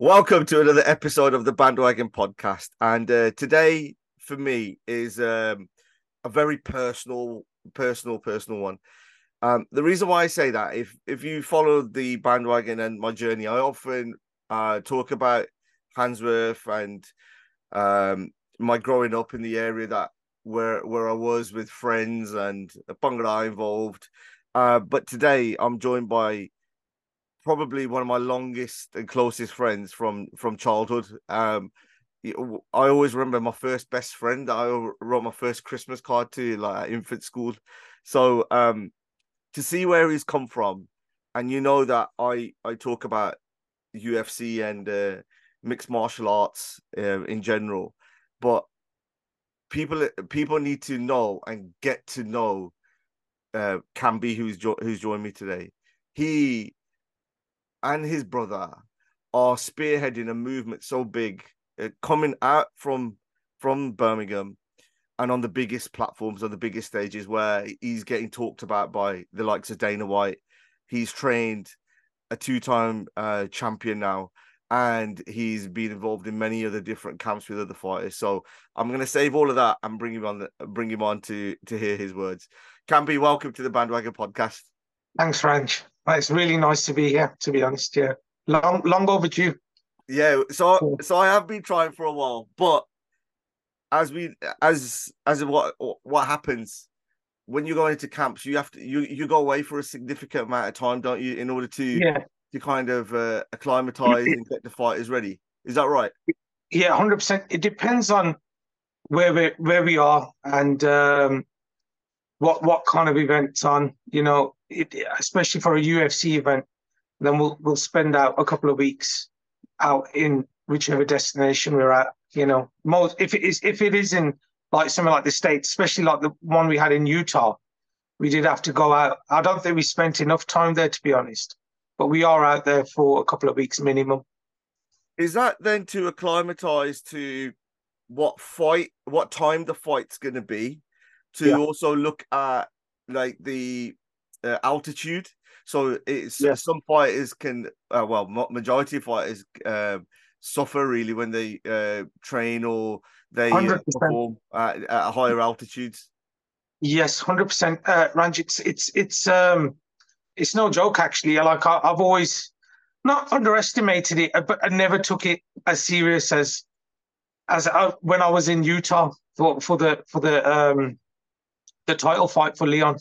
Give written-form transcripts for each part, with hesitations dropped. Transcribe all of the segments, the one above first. Welcome to another episode of the Bandwagon Podcast, and today for me is a very personal one. The reason why I say that, if you follow the Bandwagon and my journey, I often talk about Handsworth and my growing up in the area that where I was with friends and Bhangra involved. But today I'm joined by probably one of my longest and closest friends from childhood. I always remember my first best friend that I wrote my first Christmas card to, like, at infant school. So to see where he's come from, and you know that I talk about UFC and mixed martial arts in general, but people need to know and get to know Kamby, who's joined me today. He and his brother are spearheading a movement so big, coming out from Birmingham and on the biggest platforms, on the biggest stages, where he's getting talked about by the likes of Dana White. He's trained a two-time champion now, and he's been involved in many other different camps with other fighters. So I'm going to save all of that and bring him on to hear his words. Kamby, welcome to the Bandwagon Podcast. Thanks, Ranj. It's really nice to be here, to be honest. Yeah, long overdue. Yeah, so I have been trying for a while, but what happens when you go into camps, you have to you go away for a significant amount of time, don't you, in order to kind of acclimatise and get the fighters ready. Is that right? Yeah, 100%. It depends on where we are and what kind of event's on, you know. Especially for a UFC event, then we'll spend out a couple of weeks out in whichever destination we're at. You know, if it is in, like, somewhere like the States, especially like the one we had in Utah, we did have to go out. I don't think we spent enough time there, to be honest, but we are out there for a couple of weeks minimum. Is that then to acclimatise to what time the fight's going to be? Also look at, like, the altitude, so it's some fighters can majority of fighters suffer really when they train or they perform at higher altitudes. Yes, 100%, Ranj. It's no joke, actually. Like, I've always not underestimated it, but I never took it as serious as when I was in Utah for the title fight for Leon.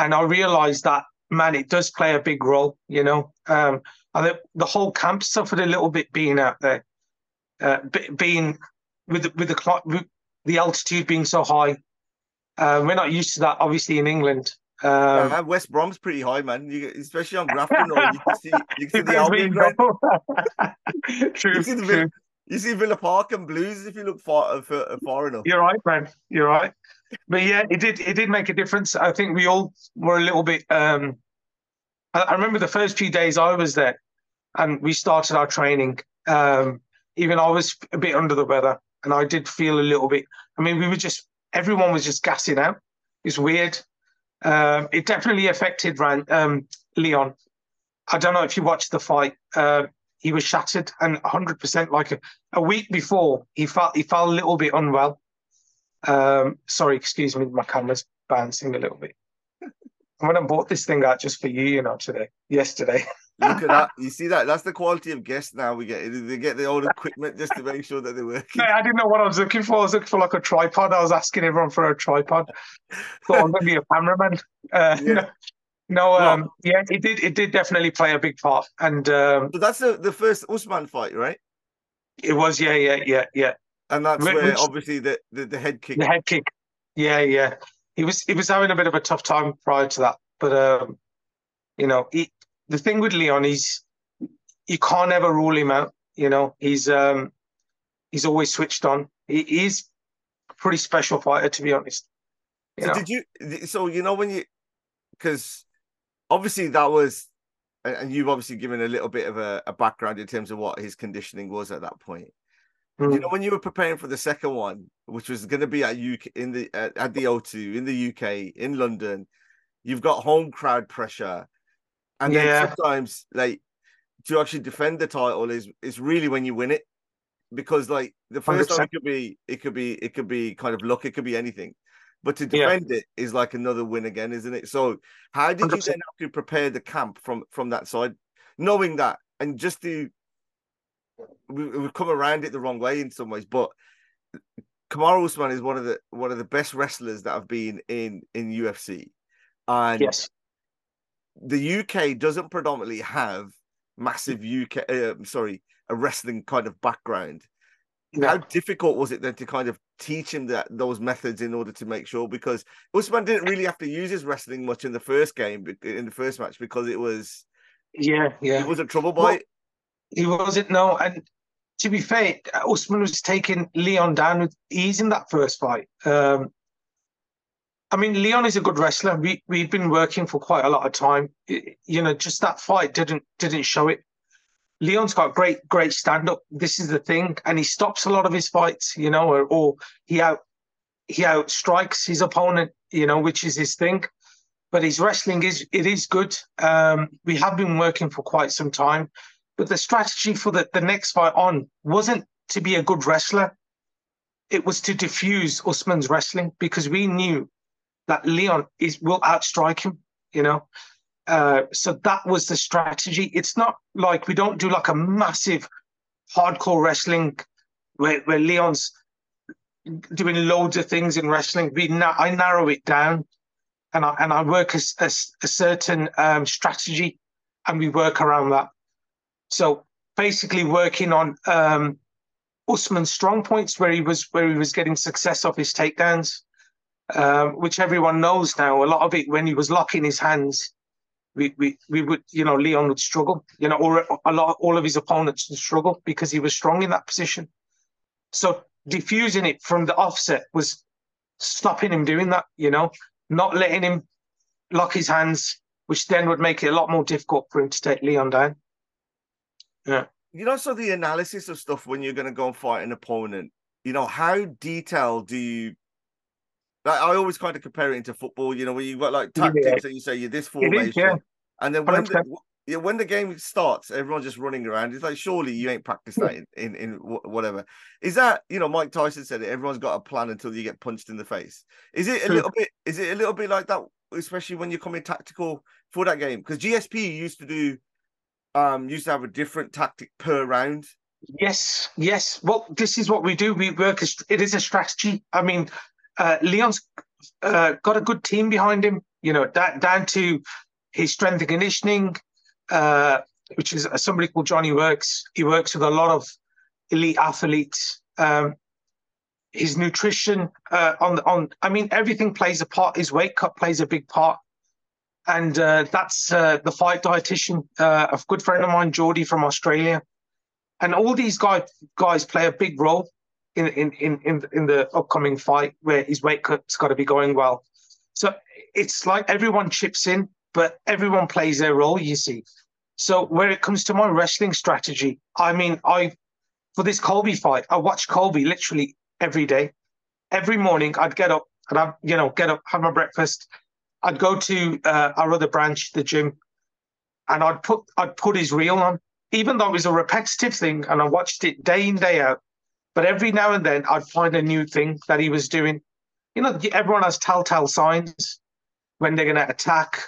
And I realised that, man, it does play a big role, you know. And the whole camp suffered a little bit being out there, being with the altitude being so high. We're not used to that, obviously, in England. West Brom's pretty high, man. You, especially on Grafton Road, you can see the Albion Road. True. You see Villa Park and Blues if you look far enough. You're right, man. You're right. But yeah, it did make a difference. I think we all were a little bit. I remember the first few days I was there, and we started our training. Even I was a bit under the weather, and I did feel a little bit. I mean, everyone was just gassing out. It's weird. It definitely affected Leon. I don't know if you watched the fight. He was shattered and 100%. Like a week before, he felt a little bit unwell. Sorry, excuse me, my camera's bouncing a little bit. I went and bought this thing out just for you, yesterday. Look at that. You see that? That's the quality of guests now we get. They get the old equipment just to make sure that they work. Mate, I didn't know what I was looking for. I was looking for like a tripod. I was asking everyone for a tripod. Thought I'm going to be a cameraman. Yeah, it did definitely play a big part. And so that's the first Usman fight, right? It was, yeah. And that's where obviously the head kick. The head kick. Yeah. He was having a bit of a tough time prior to that, but the thing with Leon is you can't ever rule him out. He's always switched on. He is a pretty special fighter, to be honest. Because obviously that was, and you've obviously given a little bit of a background in terms of what his conditioning was at that point. When you were preparing for the second one, which was going to be at the O2 in the UK in London, you've got home crowd pressure, and then sometimes like to actually defend the title is really when you win it, because like the first 100%. Time it could be kind of luck, it could be anything, but to defend it is like another win again, isn't it? So how did 100%. You then have to prepare the camp from that side, knowing that, and just to. We've come around it the wrong way in some ways, but Kamaru Usman is one of the best wrestlers that have been in UFC, and the UK doesn't predominantly have massive a wrestling kind of background. No. How difficult was it then to kind of teach him those methods in order to make sure, because Usman didn't really have to use his wrestling much in the first game, in the first match, because it was he wasn't troubled by it. He wasn't, no. And to be fair, Usman was taking Leon down with ease in that first fight. Leon is a good wrestler. We've been working for quite a lot of time. Just that fight didn't show it. Leon's got great stand-up. This is the thing. And he stops a lot of his fights, or he outstrikes his opponent, which is his thing. But his wrestling is good. We have been working for quite some time. But the strategy for the next fight on wasn't to be a good wrestler. It was to diffuse Usman's wrestling, because we knew that Leon will outstrike him, So that was the strategy. It's not like we don't do like a massive hardcore wrestling where Leon's doing loads of things in wrestling. I narrow it down and I work a certain strategy, and we work around that. So basically working on Usman's strong points, where he was getting success off his takedowns, which everyone knows now. A lot of it, when he was locking his hands, we would, Leon would struggle, or all of his opponents would struggle because he was strong in that position. So diffusing it from the offset was stopping him doing that, not letting him lock his hands, which then would make it a lot more difficult for him to take Leon down. Yeah. So the analysis of stuff when you're going to go and fight an opponent, how detailed do you... Like, I always kind of compare it into football, where you've got, like, tactics and you say you're this formation. And then when the game starts, everyone's just running around. It's like, surely you ain't practiced that in whatever. Is that, Mike Tyson said it, everyone's got a plan until you get punched in the face. Is it a little bit like that, especially when you're coming tactical for that game? Because GSP used to do... used to have a different tactic per round. Yes. Well, this is what we do. We work. It is a strategy. Leon's got a good team behind him. Down to his strength and conditioning, which is somebody called Johnny Works. He works with a lot of elite athletes. His nutrition everything plays a part. His weight cut plays a big part. And that's the fight dietitian, a good friend of mine, Geordie from Australia. And all these guys play a big role in the upcoming fight where his weight cut's got to be going well. So it's like everyone chips in, but everyone plays their role, you see. So where it comes to my wrestling strategy, I mean, for this Colby fight, I watched Colby literally every day. Every morning I'd get up and I'd, get up, have my breakfast. I'd go to our other branch, the gym, and I'd put his reel on. Even though it was a repetitive thing and I watched it day in, day out, but every now and then I'd find a new thing that he was doing. You know, everyone has telltale signs when they're going to attack,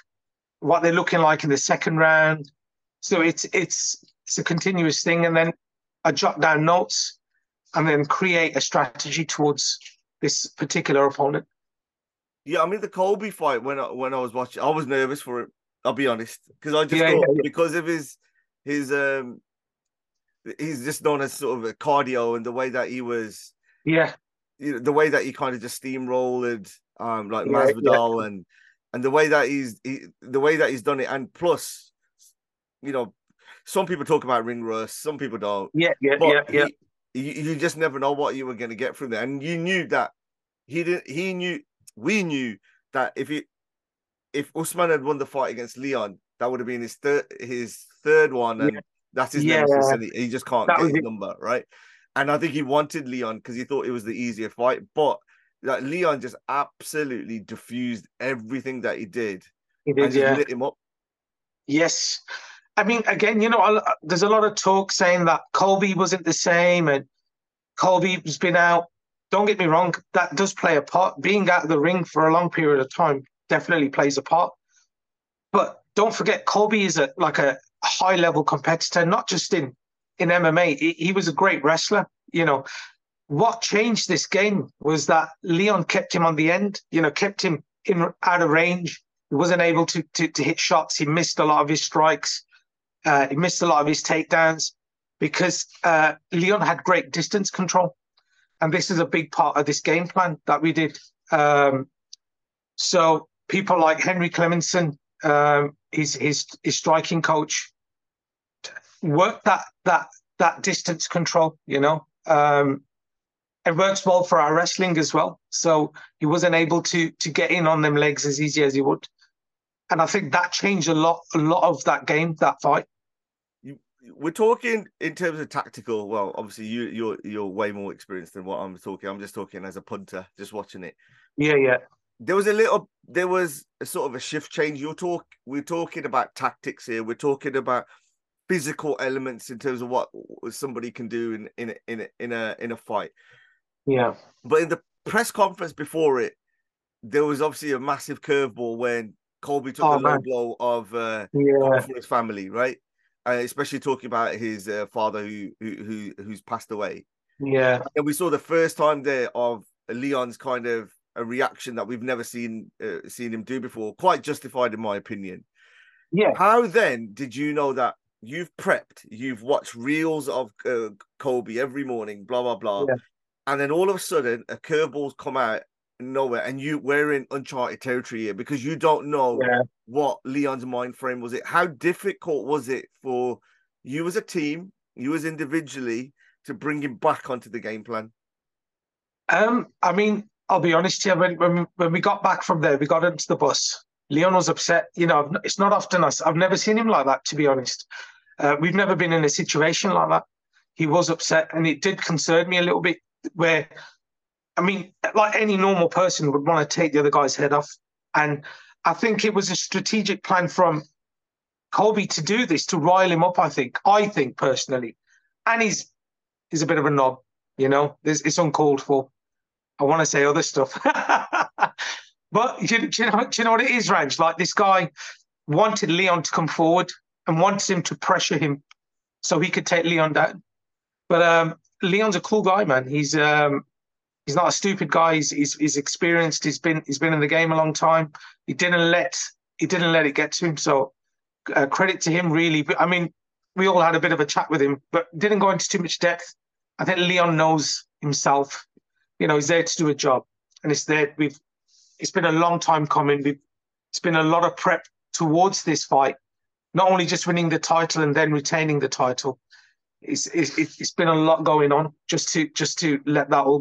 what they're looking like in the second round. So it's a continuous thing. And then I jot down notes and then create a strategy towards this particular opponent. Yeah, I mean, the Colby fight, when I was watching, I was nervous for it, I'll be honest, because I just thought because of his he's just known as sort of a cardio, and the way that he was, the way that he kind of just steamrolled Masvidal. and the way that he's done it, and plus, some people talk about ring rust, some people don't. You just never know what you were going to get from there, and you knew that we knew that if Usman had won the fight against Leon, that would have been his third one, and that's his nemesis, and he just can't get his number, right? And I think he wanted Leon because he thought it was the easier fight, but like, Leon just absolutely diffused everything that he did. He did, and just lit him up. Yes. I mean, again, there's a lot of talk saying that Colby wasn't the same and Colby's been out. Don't get me wrong, that does play a part. Being out of the ring for a long period of time definitely plays a part. But don't forget, Colby is a high-level competitor, not just in MMA. He was a great wrestler. What changed this game was that Leon kept him on the end, kept him out of range. He wasn't able to hit shots. He missed a lot of his strikes. He missed a lot of his takedowns because Leon had great distance control. And this is a big part of this game plan that we did. So people like Henry Clemenson, his striking coach, worked that distance control. It works well for our wrestling as well. So he wasn't able to get in on them legs as easy as he would. And I think that changed a lot of that game, that fight. We're talking in terms of tactical. Well, obviously you're way more experienced than what I'm talking. I'm just talking as a punter, just watching it. Yeah. There was a sort of a shift change. We're talking about tactics here. We're talking about physical elements in terms of what somebody can do in a fight. Yeah. But in the press conference before it, there was obviously a massive curveball when Colby took the low blow of for his family, right? Especially talking about his father who's passed away. Yeah. And we saw the first time there of Leon's kind of a reaction that we've never seen him do before. Quite justified, in my opinion. Yeah. How then did you know that you've prepped, you've watched reels of Colby every morning, blah, blah, blah. Yeah. And then all of a sudden a curveball's come out nowhere, and we're in uncharted territory here because you don't know what Leon's mind frame was. It how difficult was it for you as a team, you as individually, to bring him back onto the game plan? I mean, I'll be honest here. When we got back from there, we got into the bus. Leon was upset. It's not often us. I've never seen him like that, to be honest. We've never been in a situation like that. He was upset, and it did concern me a little bit. Where, I mean, like any normal person would want to take the other guy's head off. And I think it was a strategic plan from Colby to do this, to rile him up, I think personally. And he's a bit of a knob, it's uncalled for. I want to say other stuff. But do you know what it is, Ranj? Like, this guy wanted Leon to come forward and wants him to pressure him so he could take Leon down. But Leon's a cool guy, man. He's not a stupid guy. He's experienced. He's been in the game a long time. He didn't let it get to him. So credit to him, really. But I mean, we all had a bit of a chat with him, but didn't go into too much depth. I think Leon knows himself. He's there to do a job, and it's there. It's been a long time coming. It's been a lot of prep towards this fight, not only just winning the title and then retaining the title. It's been a lot going on just to let that all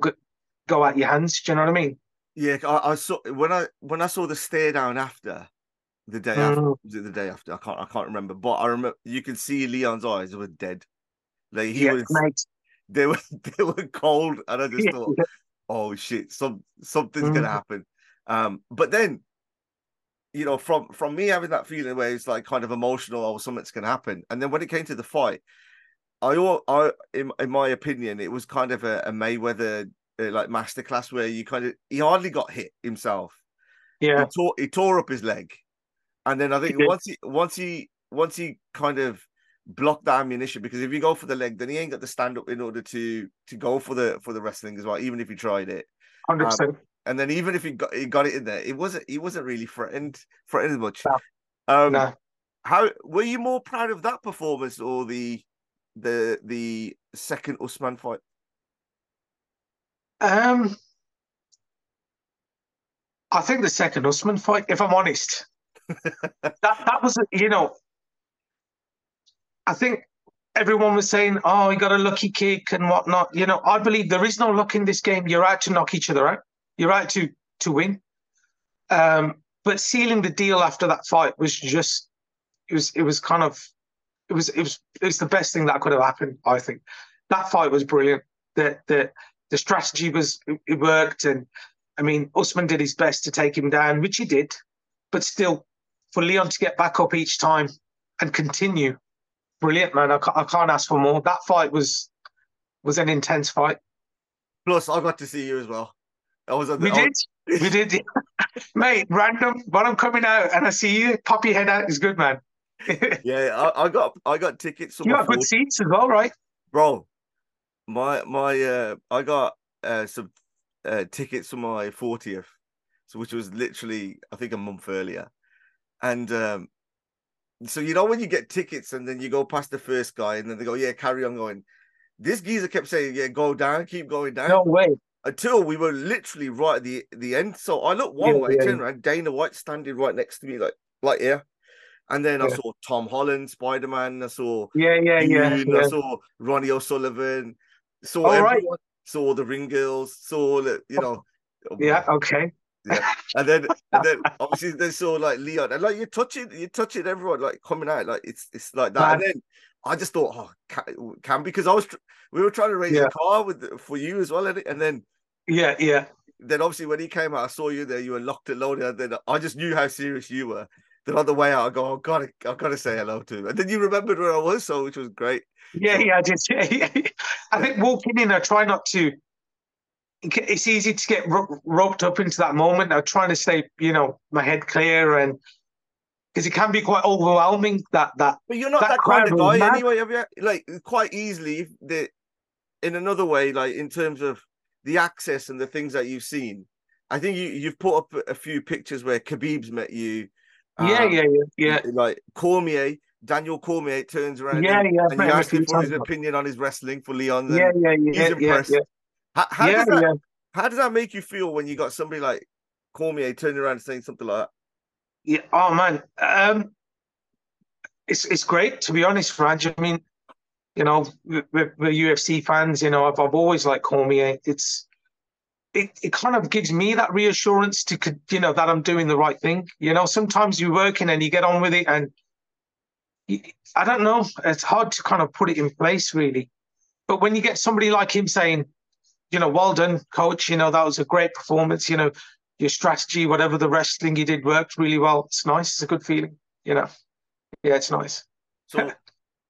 go out your hands. Do you know what I mean? Yeah, I saw when I saw the stare down after the day after, was it the day after? I can't remember, but I remember you could see Leon's eyes were dead. Like they were cold, and I just thought, oh shit, something's gonna happen. But then, you know, from me having that feeling where it's like kind of emotional, oh, something's gonna happen, and then when it came to the fight, in my opinion, it was kind of a Mayweather like masterclass where he hardly got hit himself. Yeah, he tore up his leg, and then I think once he kind of blocked the ammunition, because if you go for the leg, then he ain't got the stand up in order to go for the wrestling as well, even if he tried it. 100%. And then even if he got it in there, he wasn't really threatened much. No. No. How were you more proud of that performance or the second Usman fight? I think the second Usman fight, if I'm honest. that was, you know, I think everyone was saying, oh, he got a lucky kick and whatnot. You know, I believe there is no luck in this game. You're out to knock each other out. You're out to win. But sealing the deal after that fight was just, it was the best thing that could have happened. I think that fight was brilliant. The strategy it worked, and I mean Usman did his best to take him down, which he did, but still for Leon to get back up each time and continue, brilliant, man. I can't ask for more. That fight was an intense fight. Plus, I got to see you as well. We did, mate. Random, but I'm coming out and I see you. Pop your head out is good, man. Yeah, I got tickets. You got good seats as well, right, bro? I got some tickets for my 40th, so which was literally I think a month earlier, and so you know when you get tickets and then you go past the first guy and then they go, yeah, carry on going. This geezer kept saying, yeah, go down, keep going down. No way. Until we were literally right at the end. So I looked one way, turned around, Dana White standing right next to me, like here. And then I saw Tom Holland, Spider-Man. I saw I saw Ronnie O'Sullivan. Saw everyone. Saw the Ring Girls. Saw you know. Yeah. Okay. Yeah. And then obviously they saw like Leon, and like you're touching everyone, like coming out, like it's like that. And then I just thought, oh, Kamby, because we were trying to raise a car for you as well, and then Then obviously when he came out, I saw you there. You were locked and loaded, and then I just knew how serious you were. Then on the way out, I go, I've got to say hello to him. And then you remembered where I was, so which was great. I think walking in, I try not to. It's easy to get roped up into that moment. I'm trying to stay, you know, my head clear, and because it can be quite overwhelming. That. But you're not that kind of guy anyway, have you? Like quite easily, in another way, like in terms of the access and the things that you've seen. I think you've put up a few pictures where Khabib's met you. Like Cormier, Daniel Cormier turns around and you ask him for his opinion on his wrestling for Leon. He's impressed. How does that make you feel when you got somebody like Cormier turning around and saying something like that? Yeah, oh man, it's great, to be honest, Ranj. I mean, you know, we're UFC fans. You know, I've always liked Cormier. It kind of gives me that reassurance to, you know, that I'm doing the right thing. You know, sometimes you're working and you get on with it, and I don't know, it's hard to kind of put it in place really. But when you get somebody like him saying, you know, well done, coach, you know, that was a great performance, you know, your strategy, whatever the wrestling you did worked really well. It's nice. It's a good feeling, you know. Yeah, it's nice. So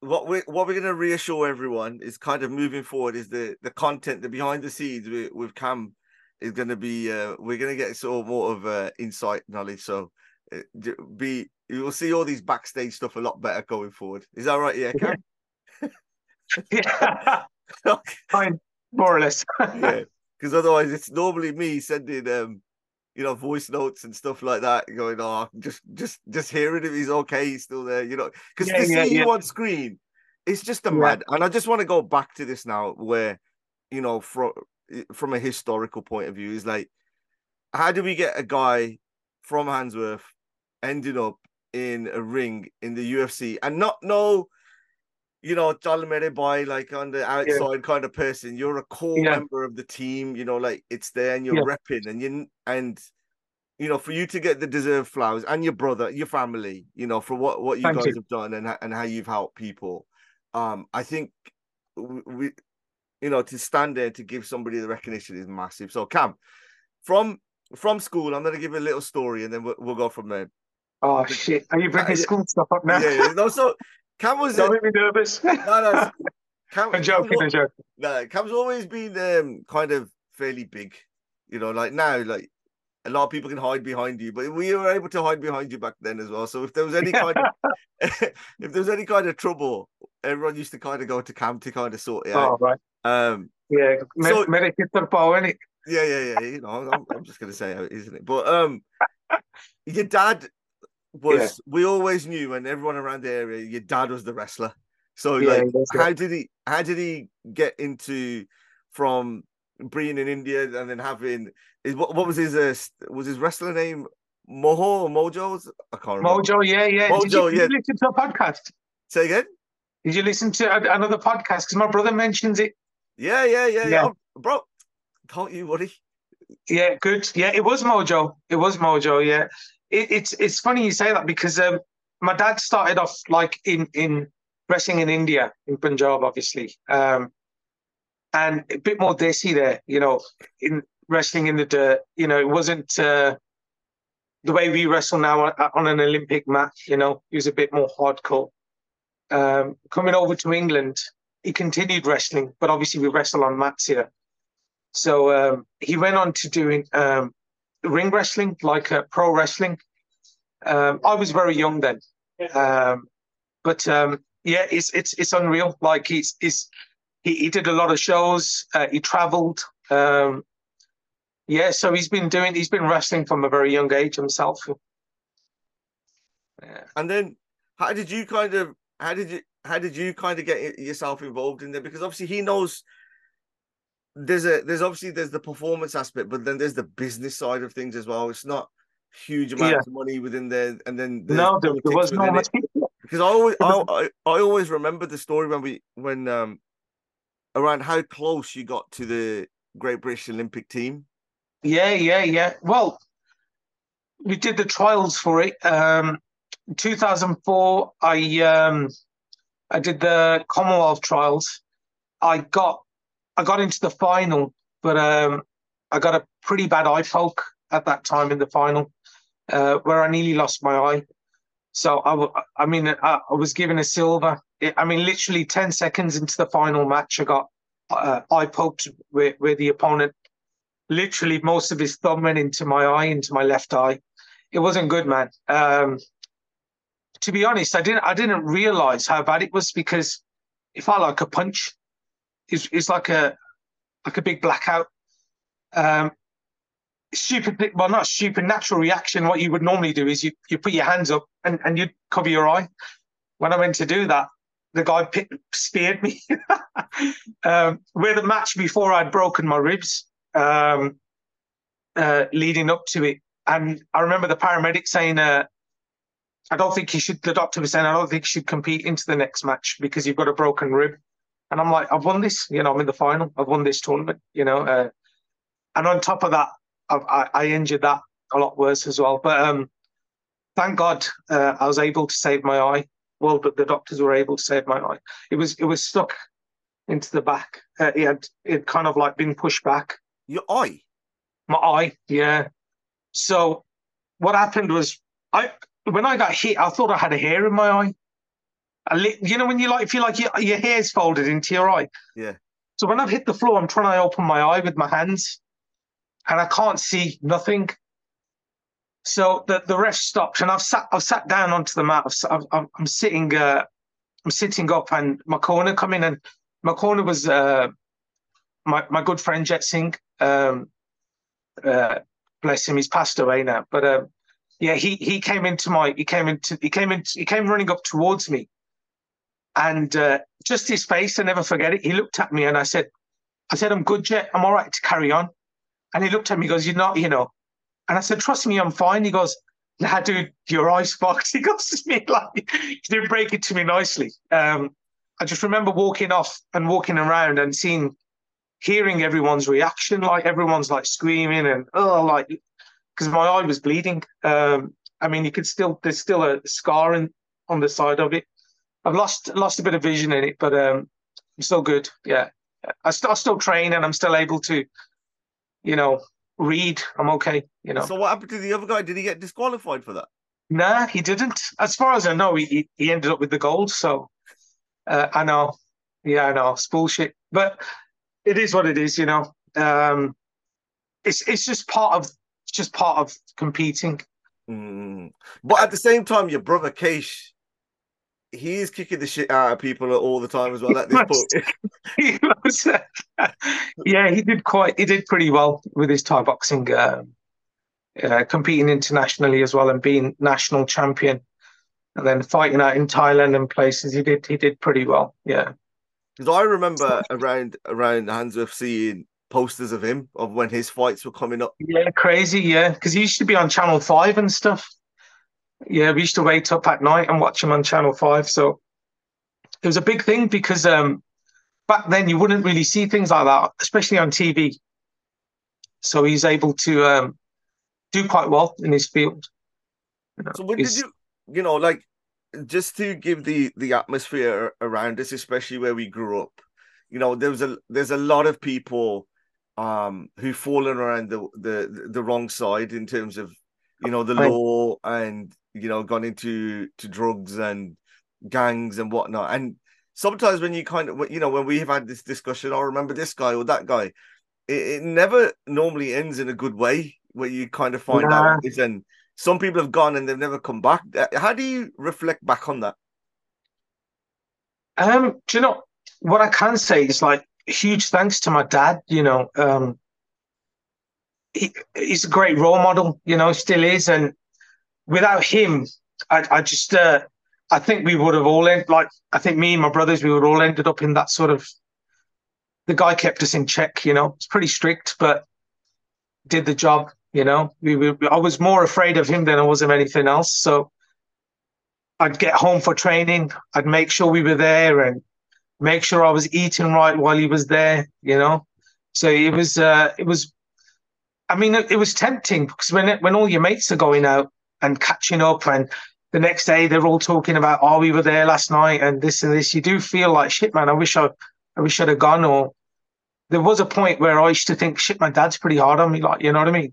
what we're going to reassure everyone is kind of moving forward is the content, the behind the scenes with Kamby. Is going to be we're going to get sort of more of insight knowledge, so you will see all these backstage stuff a lot better going forward. Is that right? Yeah, Cam? Yeah. Fine, more or less. Yeah, because otherwise it's normally me sending you know, voice notes and stuff like that, going, oh, just hearing if he's okay, he's still there, you know, because to see you on screen, it's just a mad. And I just want to go back to this now, where, you know, from a historical point of view, is like, how do we get a guy from Handsworth ending up in a ring in the UFC and not know, you know, Chalmere boy, like on the outside kind of person. You're a core member of the team, you know, like it's there and you're repping and you know, for you to get the deserved flowers and your brother, your family, you know, for what you guys have done and how you've helped people. I think we, you know, to stand there to give somebody the recognition is massive. So Cam, from school, I'm going to give you a little story and then we'll go from there. Oh, shit. Are you bringing school stuff up now? Yeah. No, so Cam was... Don't make me nervous. No. I'm joking. No, Cam's always been kind of fairly big, you know, like now, like, a lot of people can hide behind you, but we were able to hide behind you back then as well. So if there was any kind of trouble, everyone used to kind of go to Cam to kind of sort it out. Right. So, innit? Yeah. You know, I'm just gonna say it, isn't it? But your dad was. Yeah. We always knew, and everyone around the area, your dad was the wrestler. So how did he get into from being in India and then having what was his wrestler name? Mojo or Mojo's? I can't remember. Mojo, yeah. Mojo, did you listen to a podcast? Say again? Did you listen to another podcast? Because my brother mentions it. Yeah. Oh, bro, don't you worry. Yeah, good. Yeah, it was Mojo. Yeah, it's funny you say that because my dad started off like in wrestling in India, in Punjab, obviously. And a bit more desi there, you know, in wrestling in the dirt. You know, it wasn't the way we wrestle now on an Olympic mat, you know. It was a bit more hardcore. Coming over to England, he continued wrestling, but obviously we wrestle on mats here. So he went on to doing ring wrestling, like pro wrestling. I was very young then. But it's unreal. Like it's He did a lot of shows. He travelled. So he's been wrestling from a very young age himself. Yeah. And then, how did you kind of get yourself involved in there? Because obviously he knows there's the performance aspect, but then there's the business side of things as well. It's not huge amounts of money within there, and then there was no much. Because I always remember the story when around how close you got to the Great British Olympic team. Yeah. Well, we did the trials for it. In 2004, I did the Commonwealth trials. I got into the final, but I got a pretty bad eye poke at that time in the final, where I nearly lost my eye. So, I was given a silver. Literally 10 seconds into the final match, I got eye poked where the opponent, literally most of his thumb went into my eye, into my left eye. It wasn't good, man. To be honest, I didn't realise how bad it was because it felt like a punch. It's like a big blackout. Natural reaction. What you would normally do is you put your hands up and you'd cover your eye. When I went to do that, the guy speared me. With the match before, I'd broken my ribs leading up to it. And I remember the paramedic saying, the doctor was saying, I don't think he should compete into the next match because you've got a broken rib. And I'm like, I've won this. You know, I'm in the final. I've won this tournament, you know. And on top of that, I injured that a lot worse as well. But thank God I was able to save my eye. Well, the doctors were able to save my eye. It was stuck into the back. It kind of like been pushed back. Your eye? My eye, yeah. So what happened was when I got hit, I thought I had a hair in my eye. You know when you like feel like your hair's folded into your eye? Yeah. So when I've hit the floor, I'm trying to open my eye with my hands and I can't see nothing. So the ref stopped, and I've sat down onto the mat. I'm sitting up, and my corner come in, and my corner was my good friend Jet Singh. Bless him, he's passed away now. But he came running up towards me, and just his face, I never forget it. He looked at me, and I said, I'm good, Jet. I'm all right to carry on. And he looked at me, he goes, you're not, you know. And I said, trust me, I'm fine. He goes, nah, dude, your eyes fucked. He goes to me like, he didn't break it to me nicely. I just remember walking off and walking around and hearing everyone's reaction, like everyone's like screaming and because my eye was bleeding. I mean, there's still a scar on the side of it. I've lost a bit of vision in it, but I'm still good. Yeah, I still train and I'm still able to, read. I'm okay. So what happened to the other guy? Did he get disqualified for that? Nah, he didn't. As far as I know, he ended up with the gold. So I know. Yeah, I know. It's bullshit, but it is what it is. It's just part of competing. But at the same time, your brother Kaish, he is kicking the shit out of people all the time as well at this point. Yeah, he did pretty well with his Thai boxing, competing internationally as well and being national champion, and then fighting out in Thailand and places. He did pretty well. Yeah, because I remember around Handsworth seeing posters of him of when his fights were coming up. Yeah, crazy. Yeah, because he used to be on Channel 5 and stuff. Yeah, we used to wait up at night and watch him on Channel 5. So it was a big thing because back then you wouldn't really see things like that, especially on TV. So he's able to do quite well in his field. So when did just to give the atmosphere around us, especially where we grew up, there's a lot of people who've fallen around the wrong side in terms of, the law and, gone into drugs and gangs and whatnot. And sometimes when you when we've had this discussion, I remember this guy or that guy, it never normally ends in a good way where you kind of find out. And some people have gone and they've never come back. How do you reflect back on that? What I can say is huge thanks to my dad, he's a great role model, still is. And without him, I think we would have all me and my brothers, we would all ended up in that sort of, the guy kept us in check, it's pretty strict, but did the job, I was more afraid of him than I was of anything else. So I'd get home for training. I'd make sure we were there and make sure I was eating right while he was there, so it was tempting because when all your mates are going out and catching up and the next day they're all talking about, oh, we were there last night and this, you do feel like, shit, man, I wish I'd have gone. Or there was a point where I used to think, shit, my dad's pretty hard on me, you know what I mean?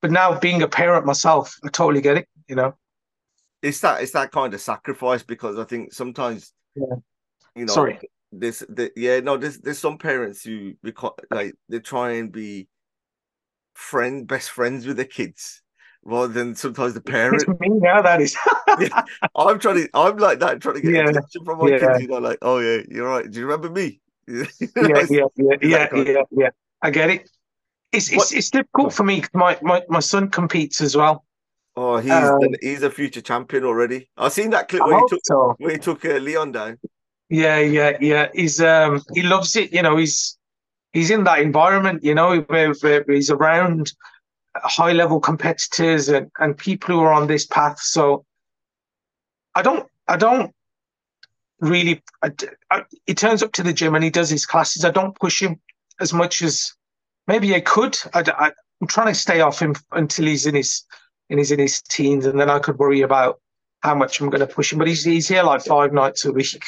But now being a parent myself, I totally get it, It's that kind of sacrifice because I think sometimes, Sorry. There's some parents who, they try and be best friends with their kids rather than sometimes the parents. It's me now, that is. Yeah, I'm like that, trying to get attention from my kids. Like, oh yeah, you're right. Do you remember me? Yeah. I get it. It's difficult for me because my son competes as well. Oh, he's a future champion already. I've seen that clip where he took Leon down. Yeah. He's he loves it. He's in that environment, where he's around high-level competitors and people who are on this path. So I don't really, he turns up to the gym and he does his classes. I don't push him as much as maybe I could. I'm trying to stay off him until he's in his teens, and then I could worry about how much I'm going to push him. But he's here 5 nights a week.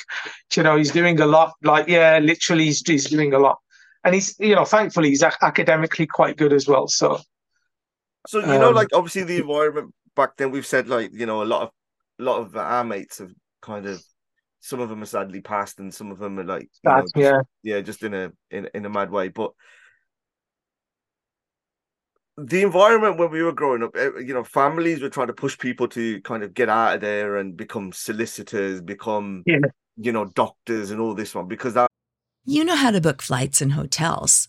He's doing a lot. Literally he's doing a lot. And he's, thankfully, he's academically quite good as well. So obviously the environment back then, we've said, a lot of our mates have kind of, some of them are sadly passed, and some of them are just in a mad way. But the environment when we were growing up, families were trying to push people to kind of get out of there and become solicitors, become doctors, and all this one because that. You know how to book flights and hotels.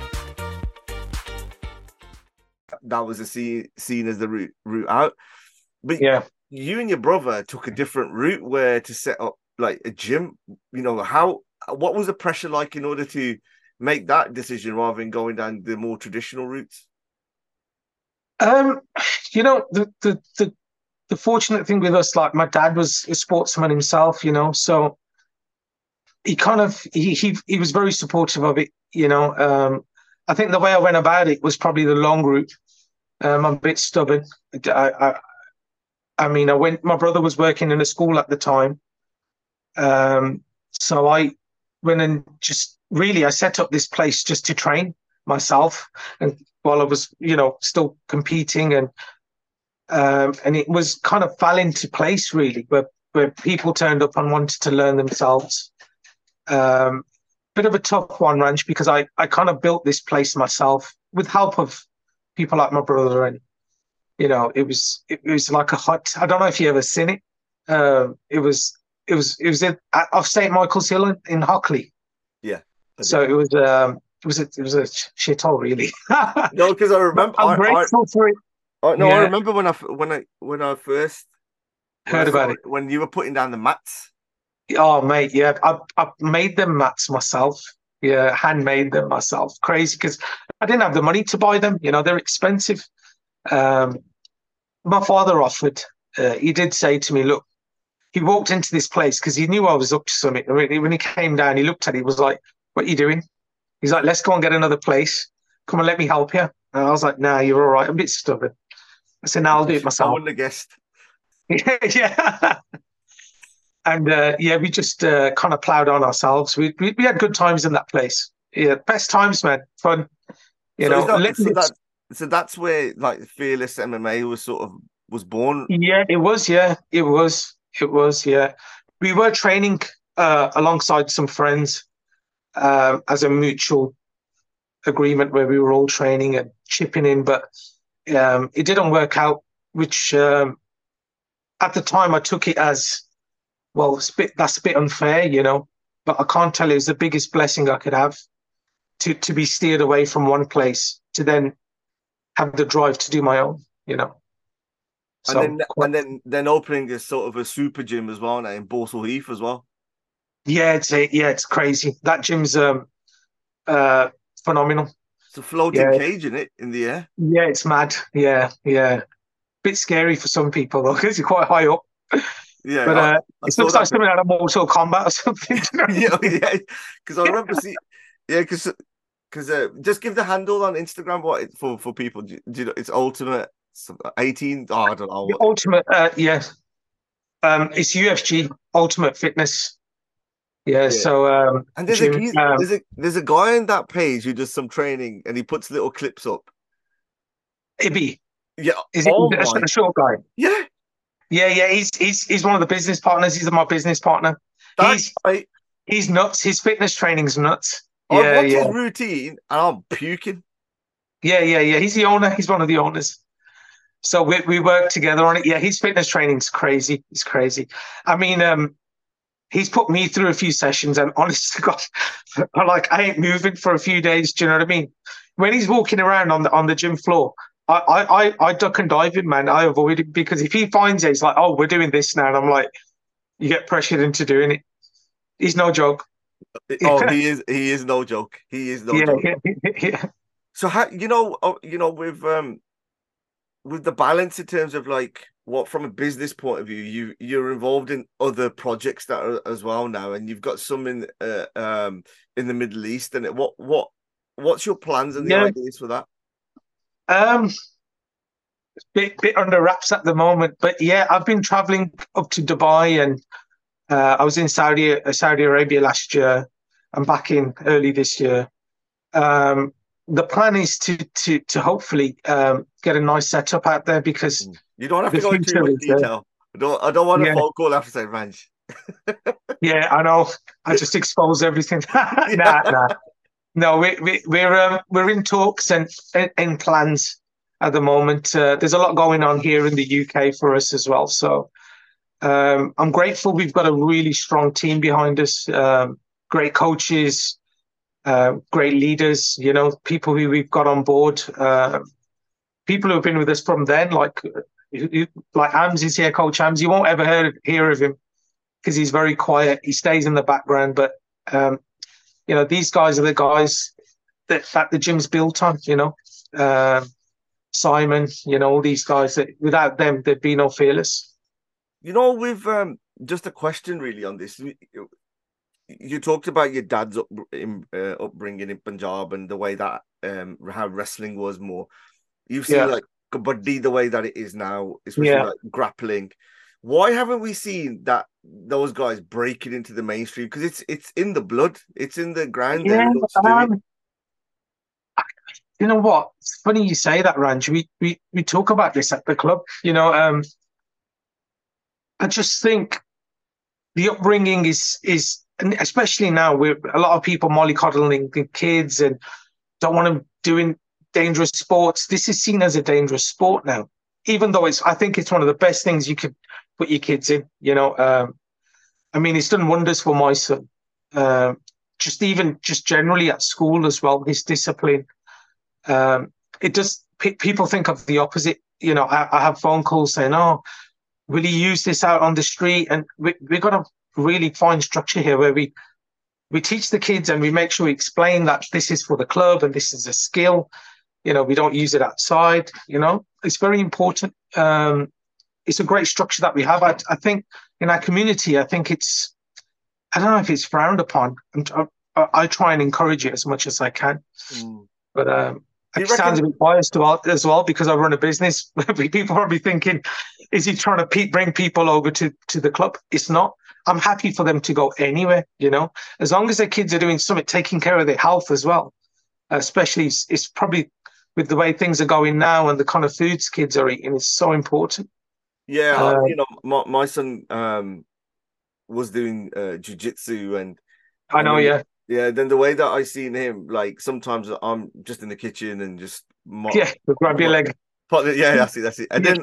That was seen as the route out, but yeah, you and your brother took a different route where to set up like a gym. You know, what was the pressure like in order to make that decision rather than going down the more traditional routes? You know, the fortunate thing with us, like my dad was a sportsman himself, you know, so he kind of he was very supportive of it, you know. I think the way I went about it was probably the long route. I'm a bit stubborn. I mean, my brother was working in a school at the time. So I went and just really, I set up this place just to train myself. And while I was, you know, still competing and it was kind of fell into place really, where people turned up and wanted to learn themselves. Bit of a tough one, Ranj, because I kind of built this place myself with help of people like my brother, and you know it was like a hut. I don't know if you ever seen it. It was off St Michael's Hill in Hockley. Yeah. So it was a shithole, really. No, because I remember. I'm grateful for it. I remember when I first heard about it when you were putting down the mats. Oh, mate, yeah. I made them mats myself. Yeah, handmade them myself. Crazy, because I didn't have the money to buy them. You know, they're expensive. My father offered. He did say to me, look, he walked into this place because he knew I was up to something. When he came down, he looked at it. He was like, what are you doing? He's like, let's go and get another place. Come on, let me help you. And I was like, nah, you're all right. I'm a bit stubborn. I said, no, I'll do it myself. I wouldn't have guessed. Yeah. And we just kind of ploughed on ourselves. We had good times in that place. Yeah, best times, man. Fun. You know. So that's where like Fearless MMA was born. Yeah, it was. Yeah, it was. It was. Yeah, we were training alongside some friends as a mutual agreement where we were all training and chipping in, but it didn't work out. Which at the time I took it as, well, that's a bit unfair, you know, but I can't tell you, it was the biggest blessing I could have to be steered away from one place to then have the drive to do my own, you know. So, and then opening is sort of a super gym as well, in Borsal Heath as well. Yeah, it's crazy. That gym's phenomenal. It's a floating cage, isn't it, in the air? Yeah, it's mad. Yeah. Bit scary for some people though, because you're quite high up. Yeah, but it looks like something out of Mortal Kombat or something. I remember seeing. Yeah, because just give the handle on Instagram for people. Do you know, it's Ultimate 18. Oh, I don't know. Ultimate, it's UFG Ultimate Fitness. Yeah. So and there's a guy on that page who does some training and he puts little clips up. Ibby. Yeah. Is it a short guy? Yeah. Yeah. He's one of the business partners. He's my business partner. He's nuts. His fitness training's nuts. I watch his routine and I'm puking. Yeah. He's the owner. He's one of the owners. So we work together on it. Yeah, his fitness training's crazy. It's crazy. I mean, he's put me through a few sessions, and honest to God, I ain't moving for a few days. Do you know what I mean? When he's walking around on the gym floor, I duck and dive him, man. I avoid him because if he finds it, he's like, "Oh, we're doing this now," and I'm like, "You get pressured into doing it." He's no joke. Oh, he is no joke. He is no joke. Yeah. So how with the balance in terms of what from a business point of view, you're involved in other projects that are as well now, and you've got some in the Middle East. And what's your plans and the ideas for that? It's a bit under wraps at the moment, but yeah, I've been traveling up to Dubai, and I was in Saudi Arabia last year. I'm back in early this year. The plan is to hopefully get a nice setup out there because you don't have to go into too much detail. I don't want a phone call after saying Ranj. Yeah, I know. I just expose everything. No, we're in talks and plans at the moment. There's a lot going on here in the UK for us as well. So I'm grateful we've got a really strong team behind us. Great coaches. Great leaders, people who we've got on board, people who have been with us from then, like Ams is here, Coach Ams. You won't ever hear of him because he's very quiet. He stays in the background, but these guys are the guys that the gym's built on. Simon, all these guys that without them there'd be no Fearless. With just a question really on this. You talked about your dad's upbringing in Punjab and the way that how wrestling was more. You've seen kabaddi the way that it is now, especially grappling. Why haven't we seen that those guys breaking into the mainstream? Because it's in the blood, it's in the ground. Yeah, you know what? It's funny you say that, Ranj. We talk about this at the club. I just think the upbringing is. And especially now, we're a lot of people mollycoddling the kids and don't want them doing dangerous sports. This is seen as a dangerous sport now, even though I think it's one of the best things you could put your kids in. It's done wonders for my son. Just generally at school as well, his discipline. People think of the opposite. I have phone calls saying, "Oh, will he use this out on the street?" And we're gonna really fine structure here where we teach the kids and we make sure we explain that this is for the club and this is a skill. We don't use it outside. It's very important. It's a great structure that we have. I think in our community, I don't know if it's frowned upon. I try and encourage it as much as I can. But it sounds a bit biased as well because I run a business. People are probably thinking, is he trying to bring people over to the club? It's not. I'm happy for them to go anywhere, as long as their kids are doing something, taking care of their health as well. Especially it's probably with the way things are going now and the kind of foods kids are eating is so important. Yeah. My son was doing jiu-jitsu and I know. Yeah. Then the way that I seen him, sometimes I'm just in the kitchen and just grab your leg. Yeah, that's it. And then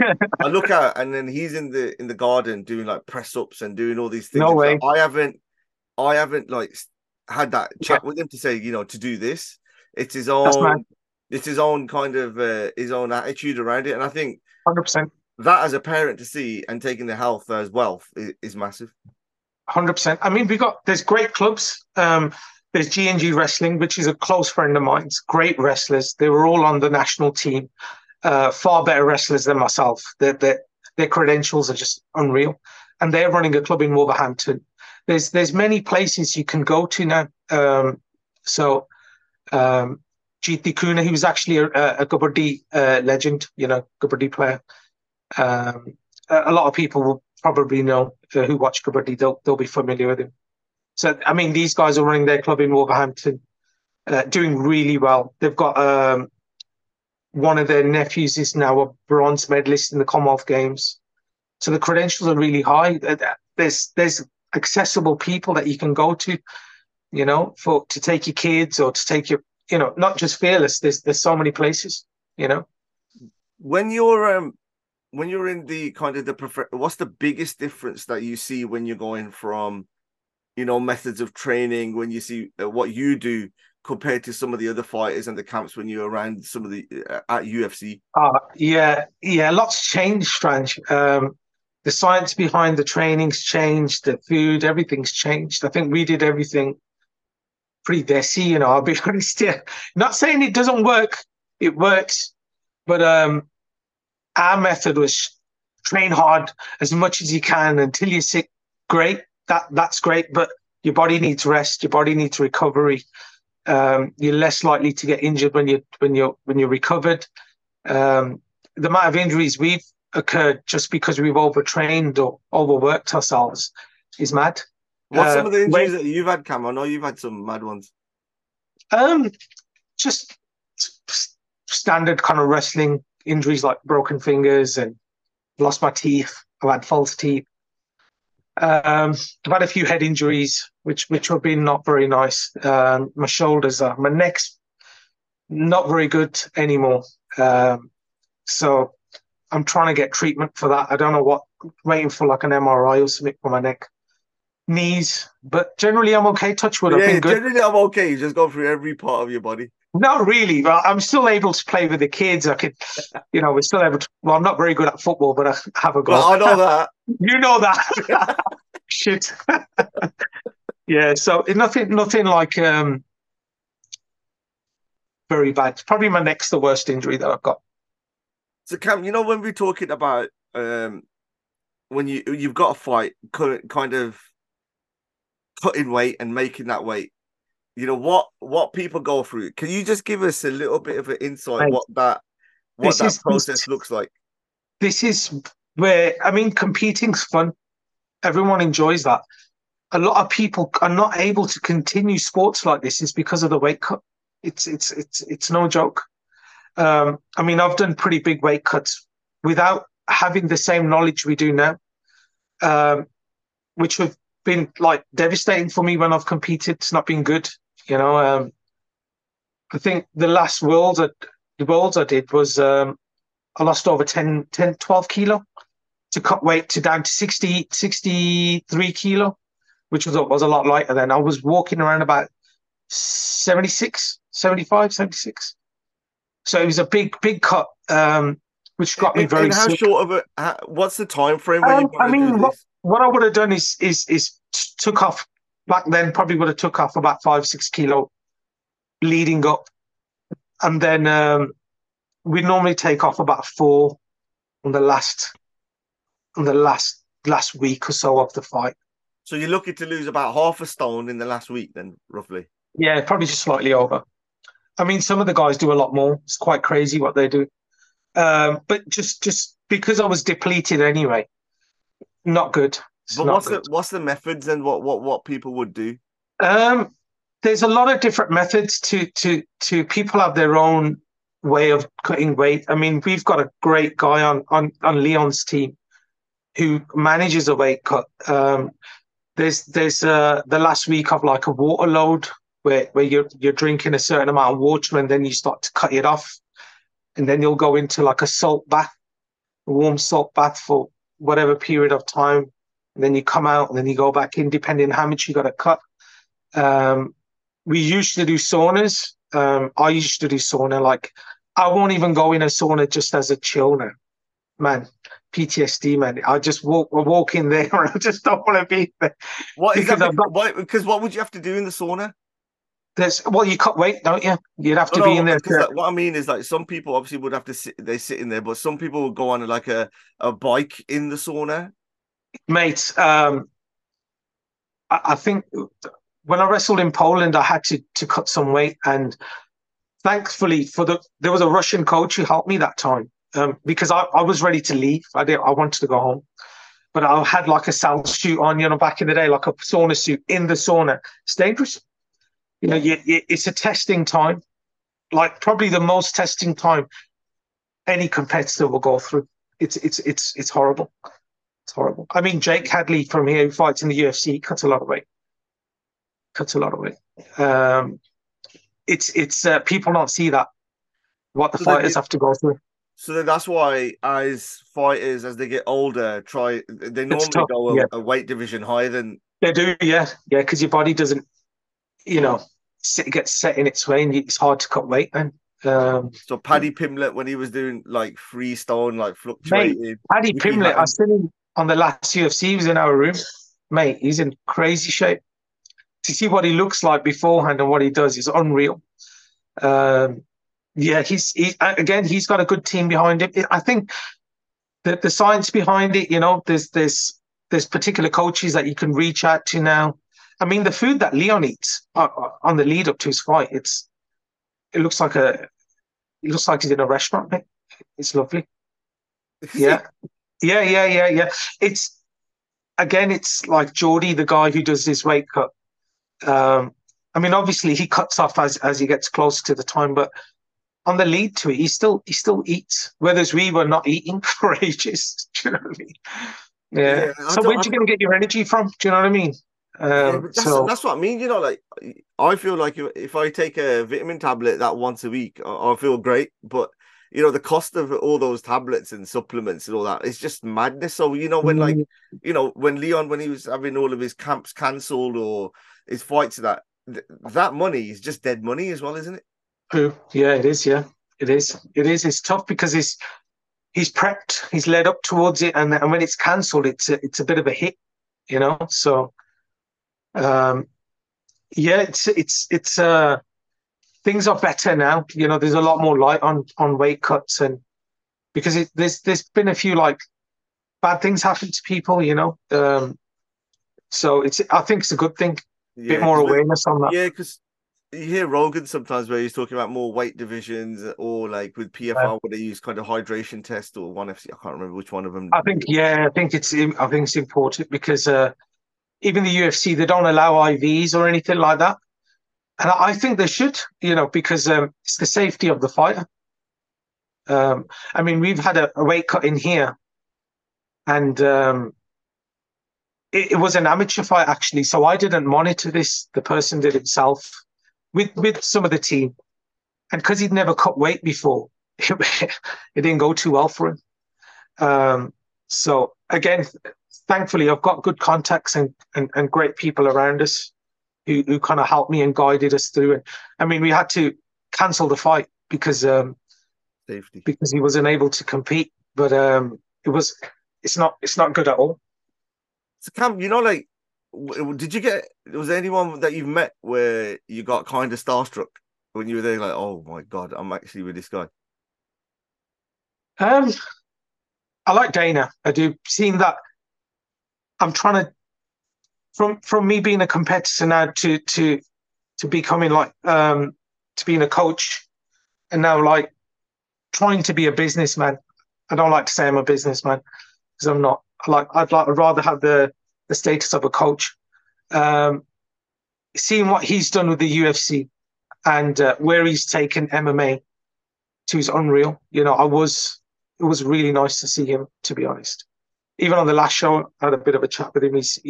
I look out, and then he's in the garden doing press ups and doing all these things. No way. I haven't had that chat with him to say to do this. It's his own. It's his own kind of his own attitude around it, and I think 100% that as a parent to see and taking the health as wealth is massive. 100%. There's great clubs. There's G&G Wrestling, which is a close friend of mine. It's great wrestlers. They were all on the national team. Far better wrestlers than myself. Their credentials are just unreal, and they're running a club in Wolverhampton. There's many places you can go to now. GT Kuna, he was actually a kabaddi legend, kabaddi player. A lot of people will probably know who watch kabaddi. They'll be familiar with him. So these guys are running their club in Wolverhampton, doing really well. They've got. One of their nephews is now a bronze medalist in the Commonwealth Games. So the credentials are really high. There's accessible people that you can go to, you know, for to take your kids or to take your, you know, not just Fearless. There's so many places, you know. When you're in the kind of the what's the biggest difference that you see when you're going from, you know, methods of training, when you see what you do compared to some of the other fighters and the camps when you're around some of the at UFC? Yeah, lots changed, Strange. The science behind the training's changed, the food, everything's changed. I think we did everything pretty desi, you know, I'll be honest. Yeah. Not saying it doesn't work, it works, but our method was train hard as much as you can until you're sick. Great, that's great, but your body needs rest, your body needs recovery. You're less likely to get injured when you're recovered. The amount of injuries we've occurred just because we've overtrained or overworked ourselves is mad. What's some of the injuries that you've had, Cam? I know you've had some mad ones. Just standard kind of wrestling injuries like broken fingers, and lost my teeth. I've had false teeth. I've had a few head injuries, which have been not very nice. My shoulders are, my neck's not very good anymore. So I'm trying to get treatment for that. I don't know what, waiting for like an MRI or something for my neck. Knees, but generally I'm okay. Touch wood, I've been good. Generally I'm okay. You just go through every part of your body. Not really, but I'm still able to play with the kids. I could, you know, we're still able to. Well, I'm not very good at football, but I have a go. Well, I know that. You know that. Shit. Yeah. So nothing like very bad. Probably my neck's the worst injury that I've got. So Cam, you know, when we're talking about when you've got a fight, kind of cutting weight and making that weight. You know what people go through. Can you just give us a little bit of an insight what that process looks like? This is where, I mean, competing's fun. Everyone enjoys that. A lot of people are not able to continue sports like this is because of the weight cut. It's no joke. I mean, I've done pretty big weight cuts without having the same knowledge we do now, which have been like devastating for me when I've competed. It's not been good. You know, I think the last worlds I did was I lost over 12 kilo to cut weight to down to 63 kilo, which was a lot lighter then. I was walking around about 76. So it was a big cut, which got me very sick. And how short of what's the time frame? What I would have done is took off back then, probably would have took off about 5-6 kilo leading up. And then we normally take off about 4 on the last week or so of the fight. So you're looking to lose about half a stone in the last week then, roughly? Yeah, probably just slightly over. I mean, some of the guys do a lot more. It's quite crazy what they do. But just because I was depleted anyway, not good. But what's the methods and what people would do? There's a lot of different methods to people have their own way of cutting weight. I mean, we've got a great guy on Leon's team who manages a weight cut. There's the last week of like a water load where you're drinking a certain amount of water and then you start to cut it off, and then you'll go into like a salt bath, a warm salt bath for whatever period of time. And then you come out and then you go back in, depending on how much you got to cut. We used to do saunas. I used to do sauna. Like, I won't even go in a sauna just as a chill now. Man, PTSD, man. I walk in there and I just don't want to be there. What is that? Because what would you have to do in the sauna? Well, you cut weight, don't you? You'd have to be in there. Like, what I mean is, like, some people obviously would have to sit in there, but some people would go on like a bike in the sauna. Mate, I think when I wrestled in Poland, I had to cut some weight, and thankfully there was a Russian coach who helped me that time because I was ready to leave. I wanted to go home, but I had like a sauna suit on, you know, back in the day, like a sauna suit in the sauna. It's dangerous, you know. It's a testing time, like probably the most testing time any competitor will go through. It's horrible. It's horrible. I mean, Jake Hadley from here who fights in the UFC cuts a lot of weight. It's people don't see that, what the fighters have to go through. So then that's why, as fighters, as they get older, they normally go a weight division higher than... They do, yeah. Yeah, because your body doesn't, you know, gets set in its way and it's hard to cut weight then. So Paddy Pimlet, when he was doing, like, freestyle, like, fluctuated... Mate, Paddy Pimlet, I seen him on the last UFC, he was in our room. Mate, he's in crazy shape. To see what he looks like beforehand and what he does is unreal. Yeah, he's got a good team behind him. I think that the science behind it, you know, there's particular coaches that you can reach out to now. I mean, the food that Leon eats on the lead up to his fight, it looks like he's in a restaurant. Mate. It's lovely. Yeah. It's like Geordie, the guy who does his weight cut. I mean, obviously he cuts off as he gets closer to the time, but on the lead to it, he still eats, whereas we were not eating for ages. Do you know what I mean? Yeah. So where do you going to get your energy from? Do you know what I mean? That's what I mean. You know, like, I feel like if I take a vitamin tablet that once a week, I feel great. But, you know, the cost of all those tablets and supplements and all that, it's just madness. So, you know, when Leon, when he was having all of his camps cancelled or his fights, that money is just dead money as well, isn't it? True. Yeah, it is. Yeah, it is. It is. It's tough because he's prepped, he's led up towards it, and when it's cancelled, it's a bit of a hit, you know. So, things are better now. You know, there's a lot more light on weight cuts, and because there's been a few like bad things happen to people, you know. So I think it's a good thing. Yeah, bit more awareness on that. Yeah, because you hear Rogan sometimes where he's talking about more weight divisions, or like with PFR, where they use kind of hydration test or 1FC. I can't remember which one of them. I think it's important because even the UFC, they don't allow IVs or anything like that, and I think they should, you know, because it's the safety of the fighter. I mean, we've had a weight cut in here, and it was an amateur fight actually, so I didn't monitor this. The person did himself. With some of the team, and because he'd never cut weight before, it didn't go too well for him. So again, thankfully, I've got good contacts and great people around us who kind of helped me and guided us through. And I mean, we had to cancel the fight because he wasn't able to compete. But it's not good at all. So Cam, you know, like, was there anyone that you've met where you got kind of starstruck when you were there, like, oh my god, I'm actually with this guy? I like Dana. I do. Seeing that, I'm trying to, from me being a competitor now to becoming like to being a coach, and now like trying to be a businessman. I don't like to say I'm a businessman because I'm not. I'd rather have the status of a coach. Seeing what he's done with the UFC and where he's taken MMA to is unreal. You know, it was really nice to see him, to be honest. Even on the last show, I had a bit of a chat with him. He's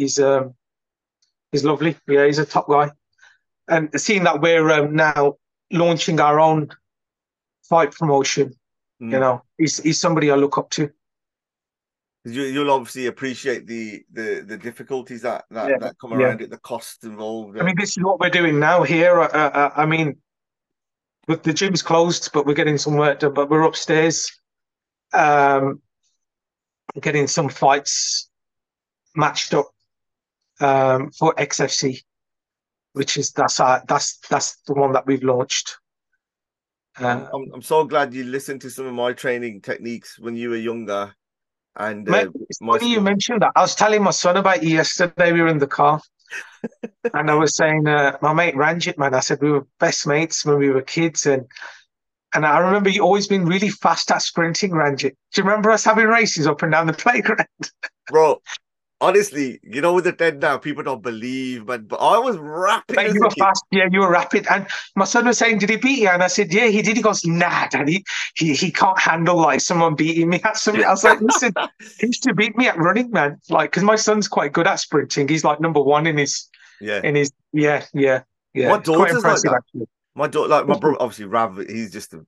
lovely. Yeah, he's a top guy. And seeing that we're now launching our own fight promotion, you know, he's somebody I look up to. You'll obviously appreciate the difficulties that come around it, the costs involved. I mean, this is what we're doing now here. I mean, with the gym's closed, but we're getting some work done. But we're upstairs, getting some fights matched up for XFC, that's the one that we've launched. I'm so glad you listened to some of my training techniques when you were younger. And it's funny you mentioned that. I was telling my son about you yesterday. We were in the car, and I was saying, my mate Ranj, man. I said we were best mates when we were kids, and I remember you always been really fast at sprinting, Ranj. Do you remember us having races up and down the playground, bro? honestly, you know, with the 10 now, people don't believe, but I was rapid. But you were fast, yeah, you were rapid. And my son was saying, did he beat you? And I said, yeah, he did. He goes, nah, Daddy, he can't handle, like, someone beating me at something. I was like, listen, he used to beat me at running, man. Like, because my son's quite good at sprinting. He's, like, number one in his, yeah. My daughter's like that. Actually. My daughter, like, my brother, obviously, Rav, he's just an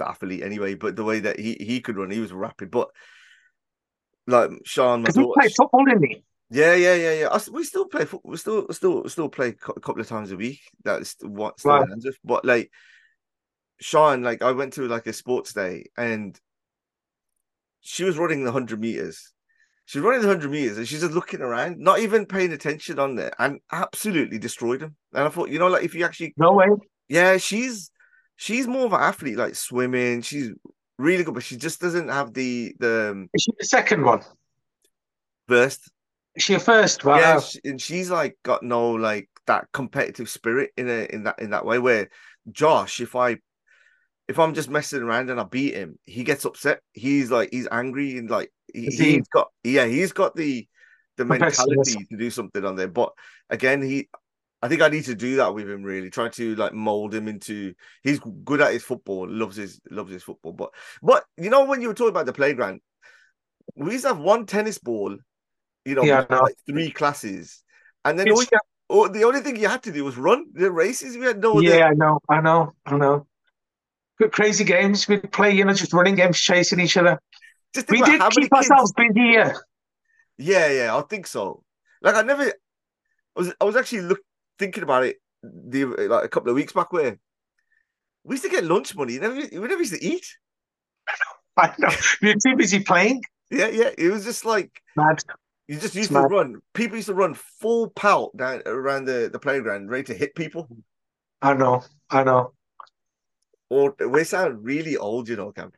athlete anyway, but the way that he could run, he was rapid, but... Like Sean, because we play football, didn't we? Yeah. We still play football. We still play a couple of times a week. That's what's right. But like Sean, like I went to like a sports day, and she was running the 100 meters. She's running the 100 meters, and she's just looking around, not even paying attention on there, and absolutely destroyed him. And I thought, you know, like if you actually, no way, yeah, she's more of an athlete, like swimming, she's really good, but she just doesn't have the. Is she the second one? First. Is she a first? Wow. Yeah, and she's like got no like that competitive spirit in that way. Where Josh, if I'm just messing around and I beat him, he gets upset. He's like he's angry and like he's got the mentality to do something on there. But again, I think I need to do that with him. Really, try to like mold him into. He's good at his football, loves his football. But you know when you were talking about the playground, we used to have one tennis ball, you know, like three classes, and then the only thing you had to do was run the races. We had no. Yeah, I know. Good crazy games we'd play, you know, just running games, chasing each other. We did keep ourselves busy. Yeah, I think so. Like I was actually thinking about it like a couple of weeks back where we used to get lunch money. We never used to eat. I know. We were too busy playing. Yeah. It was just like... Mad. You just used to run. People used to run full pelt down around the playground ready to hit people. I know. Or we sound really old, you know, Cam.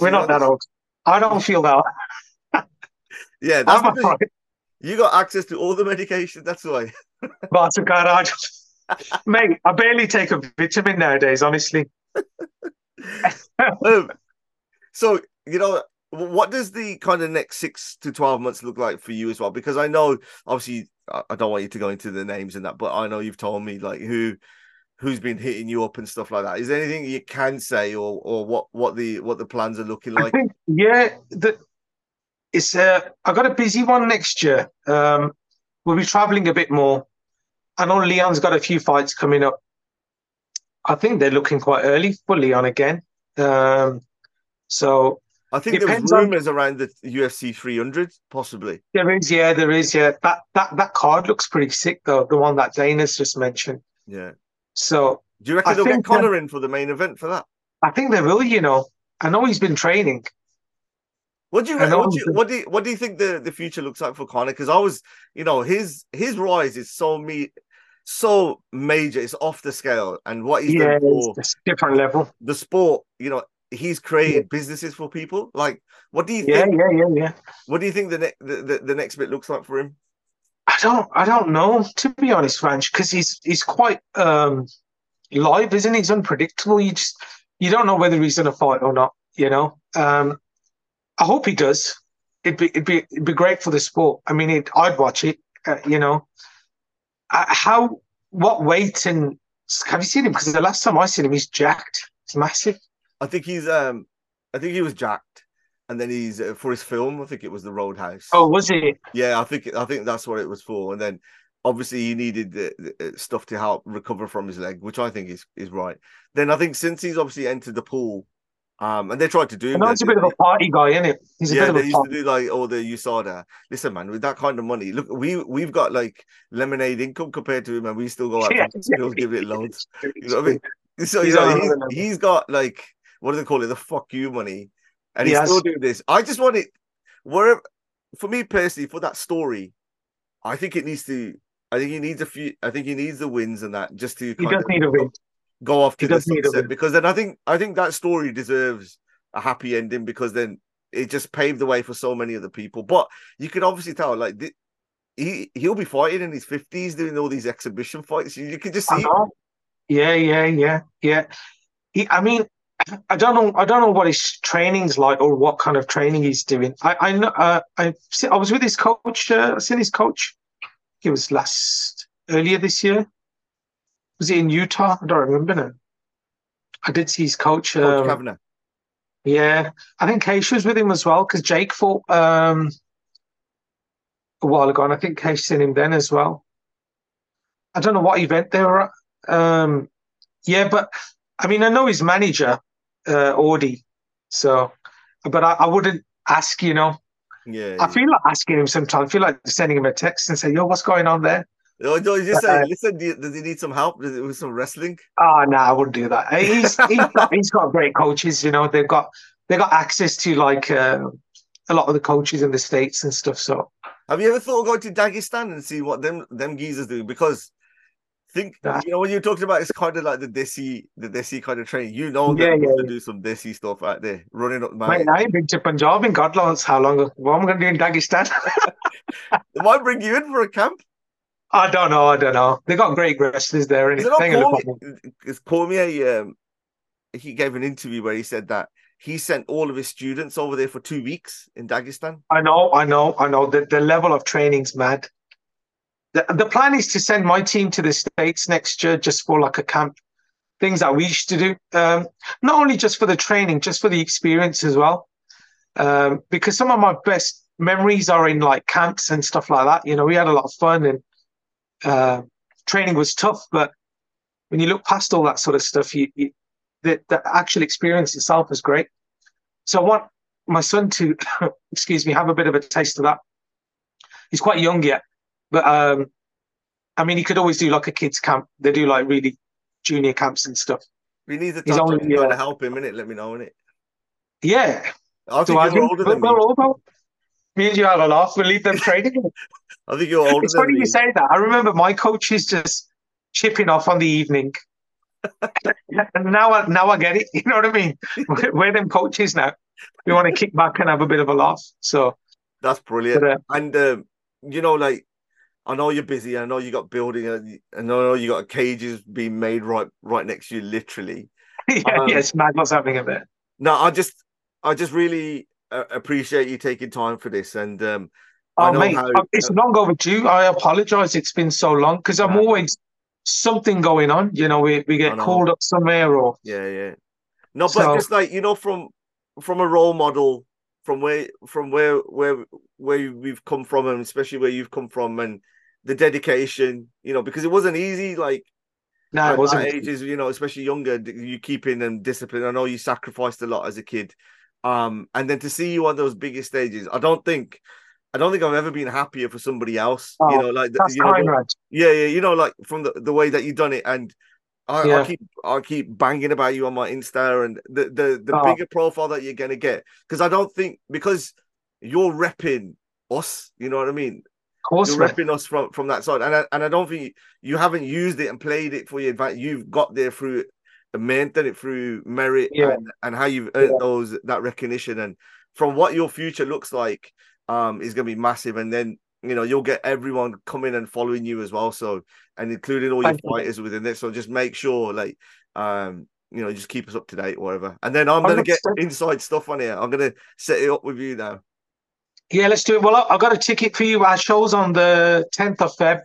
We're not that old. I don't feel that old. Yeah. That's you got access to all the medication, that's why. But mate, I barely take a vitamin nowadays, honestly. So, you know, what does the kind of next 6 to 12 months look like for you as well? Because I know, obviously, I don't want you to go into the names and that, but I know you've told me like who's been hitting you up and stuff like that. Is there anything you can say, or what the plans are looking like? I think, yeah, I got a busy one next year. We'll be traveling a bit more. I know Leon's got a few fights coming up. I think they're looking quite early for Leon again. So I think there's rumors around the UFC 300, possibly. There is. That card looks pretty sick though. The one that Dana's just mentioned. Yeah. So do you reckon they'll get Conor in for the main event for that? I think they will. You know, I know he's been training. What do you think the future looks like for Conor? Because I was, you know, his rise is so major. It's off the scale, and what he's done for it's a different level. The sport, you know, he's created businesses for people. Like, what do you think? Yeah. What do you think the next bit looks like for him? I don't know, to be honest, Ranj, because he's quite live, isn't he? He's unpredictable. You don't know whether he's going to fight or not. You know. I hope he does. It'd be great for the sport. I mean, I'd watch it. You know, what weight and have you seen him? Because the last time I seen him, he's jacked. He's massive. I think he was jacked, and then he's for his film. I think it was the Roadhouse. Oh, was it? Yeah, I think that's what it was for. And then obviously he needed the stuff to help recover from his leg, which I think is right. Then I think since he's obviously entered the pool. And they tried to do. No, he's a bit of a party guy, isn't it? He's a bit of a party. They used to do like all the USADA. Listen, man, with that kind of money, look, we've got like lemonade income compared to him, and we still go out and still give it loads. You know what I mean? So he's got like what do they call it? The fuck you money, and he's still doing this. I just want it wherever. For me personally, for that story, I think it needs to. I think he needs a few. I think he needs the wins and that just to. He does need a win. Go off to the sunset, because then I think that story deserves a happy ending, because then it just paved the way for so many other people. But you can obviously tell, like he'll be fighting in his 50s, doing all these exhibition fights. You can just see. Yeah. I mean, I don't know what his training's like or what kind of training he's doing. I was with his coach. I seen his coach. He was earlier this year. Was he in Utah? I don't remember now. I did see his coach. Coach yeah, I think Kaish was with him as well because Jake fought a while ago, and I think Kaish seen him then as well. I don't know what event they were at. Yeah, but I mean, I know his manager, Audi. So, but I wouldn't ask, you know. Yeah. I feel like asking him sometimes. I feel like sending him a text and say, "Yo, what's going on there?" No, you just say, "Listen, does he need some help with some wrestling?" Oh, no, I wouldn't do that. He's got great coaches, you know. They've got access to like a lot of the coaches in the States and stuff. So, have you ever thought of going to Dagestan and see what them geezers do? Because you know when you're talking about, it's kind of like the desi kind of training. You know, they're going to do some desi stuff out there, running up. Mate, I ain't been to Punjab in God knows how long. What am I going to do in Dagestan? They might bring you in for a camp. I don't know. They got great wrestlers there. Cormier, he gave an interview where he said that he sent all of his students over there for 2 weeks in Dagestan. I know. The level of training's mad. The plan is to send my team to the States next year just for like a camp, things that we used to do. Not only just for the training, just for the experience as well. Because some of my best memories are in like camps and stuff like that. You know, we had a lot of fun and training was tough. But when you look past all that sort of stuff, the actual experience itself is great. So I want my son to, excuse me, have a bit of a taste of that. He's quite young yet. But, I mean, he could always do like a kids camp. They do like really junior camps and stuff. We need the time to help him, innit? Let me know, innit? Yeah. I think you're older than me. Me and you had a laugh. We'll leave them training. I think you're older than me. It's funny you say that. I remember my coach is just chipping off on the evening. And now I get it. You know what I mean? We're them coaches now. We want to kick back and have a bit of a laugh. So that's brilliant. But, and, you know, like, I know you're busy. I know you got building. I know you got cages being made right next to you, literally. Yeah, it's mad what's happening up there. No, I just really appreciate you taking time for this. And it's long overdue. I apologize. It's been so long because I'm always something going on. You know, we get called up somewhere or yeah. No, but just like, you know, from a role model, from where we've come from, and especially where you've come from, and the dedication, you know, because it wasn't easy, like, no, it wasn't. Ages, you know, especially younger, you keeping them disciplined. I know you sacrificed a lot as a kid, and then to see you on those biggest stages, I don't think I've ever been happier for somebody else. You know, like that's Conrad. Yeah, you know, like from the way that you've done it, and I keep banging about you on my Insta, and the bigger profile that you're gonna get, because I don't think because you're repping us, you know what I mean? Of course, you're repping us from that side, and I don't think you haven't used it and played it for your advantage. You've got there through merit and how you've earned that recognition, and from what your future looks like is going to be massive. And then, you know, you'll get everyone coming and following you as well, so, and including all your fighters within this. So just make sure, like, you know, just keep us up to date, whatever. And then I'm going to get inside stuff on here. I'm going to set it up with you now. Yeah, let's do it. Well, I've got a ticket for you. Our show's on the 10th of Feb,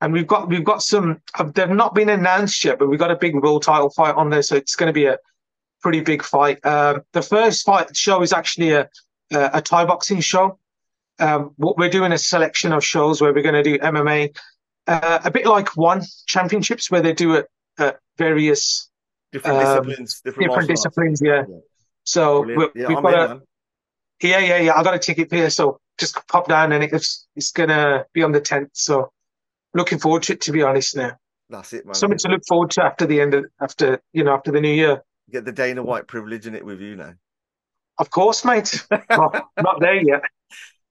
and we've got some. They've not been announced yet, but we've got a big world title fight on there, so it's going to be a pretty big fight. The first fight show is actually a Thai boxing show. We're doing a selection of shows where we're going to do MMA, a bit like One Championships, where they do it at various different disciplines. Different disciplines, yeah. So we've got I got a ticket here, so just pop down, and it's going to be on the 10th. So looking forward to it, to be honest. Now that's it, man. Something to look forward to after the new year. You get the Dana White privilege in it with you now. Of course, mate. Well, not there yet.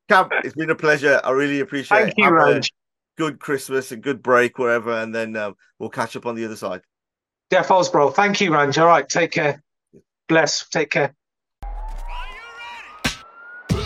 Cam, it's been a pleasure. I really appreciate it. Thank you, Ranj. Good Christmas, a good break, wherever, and then we'll catch up on the other side. Yeah, falls, bro. Thank you, Ranj. All right, take care. Bless. Take care. Are you ready?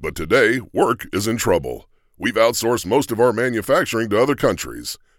But today, work is in trouble. We've outsourced most of our manufacturing to other countries,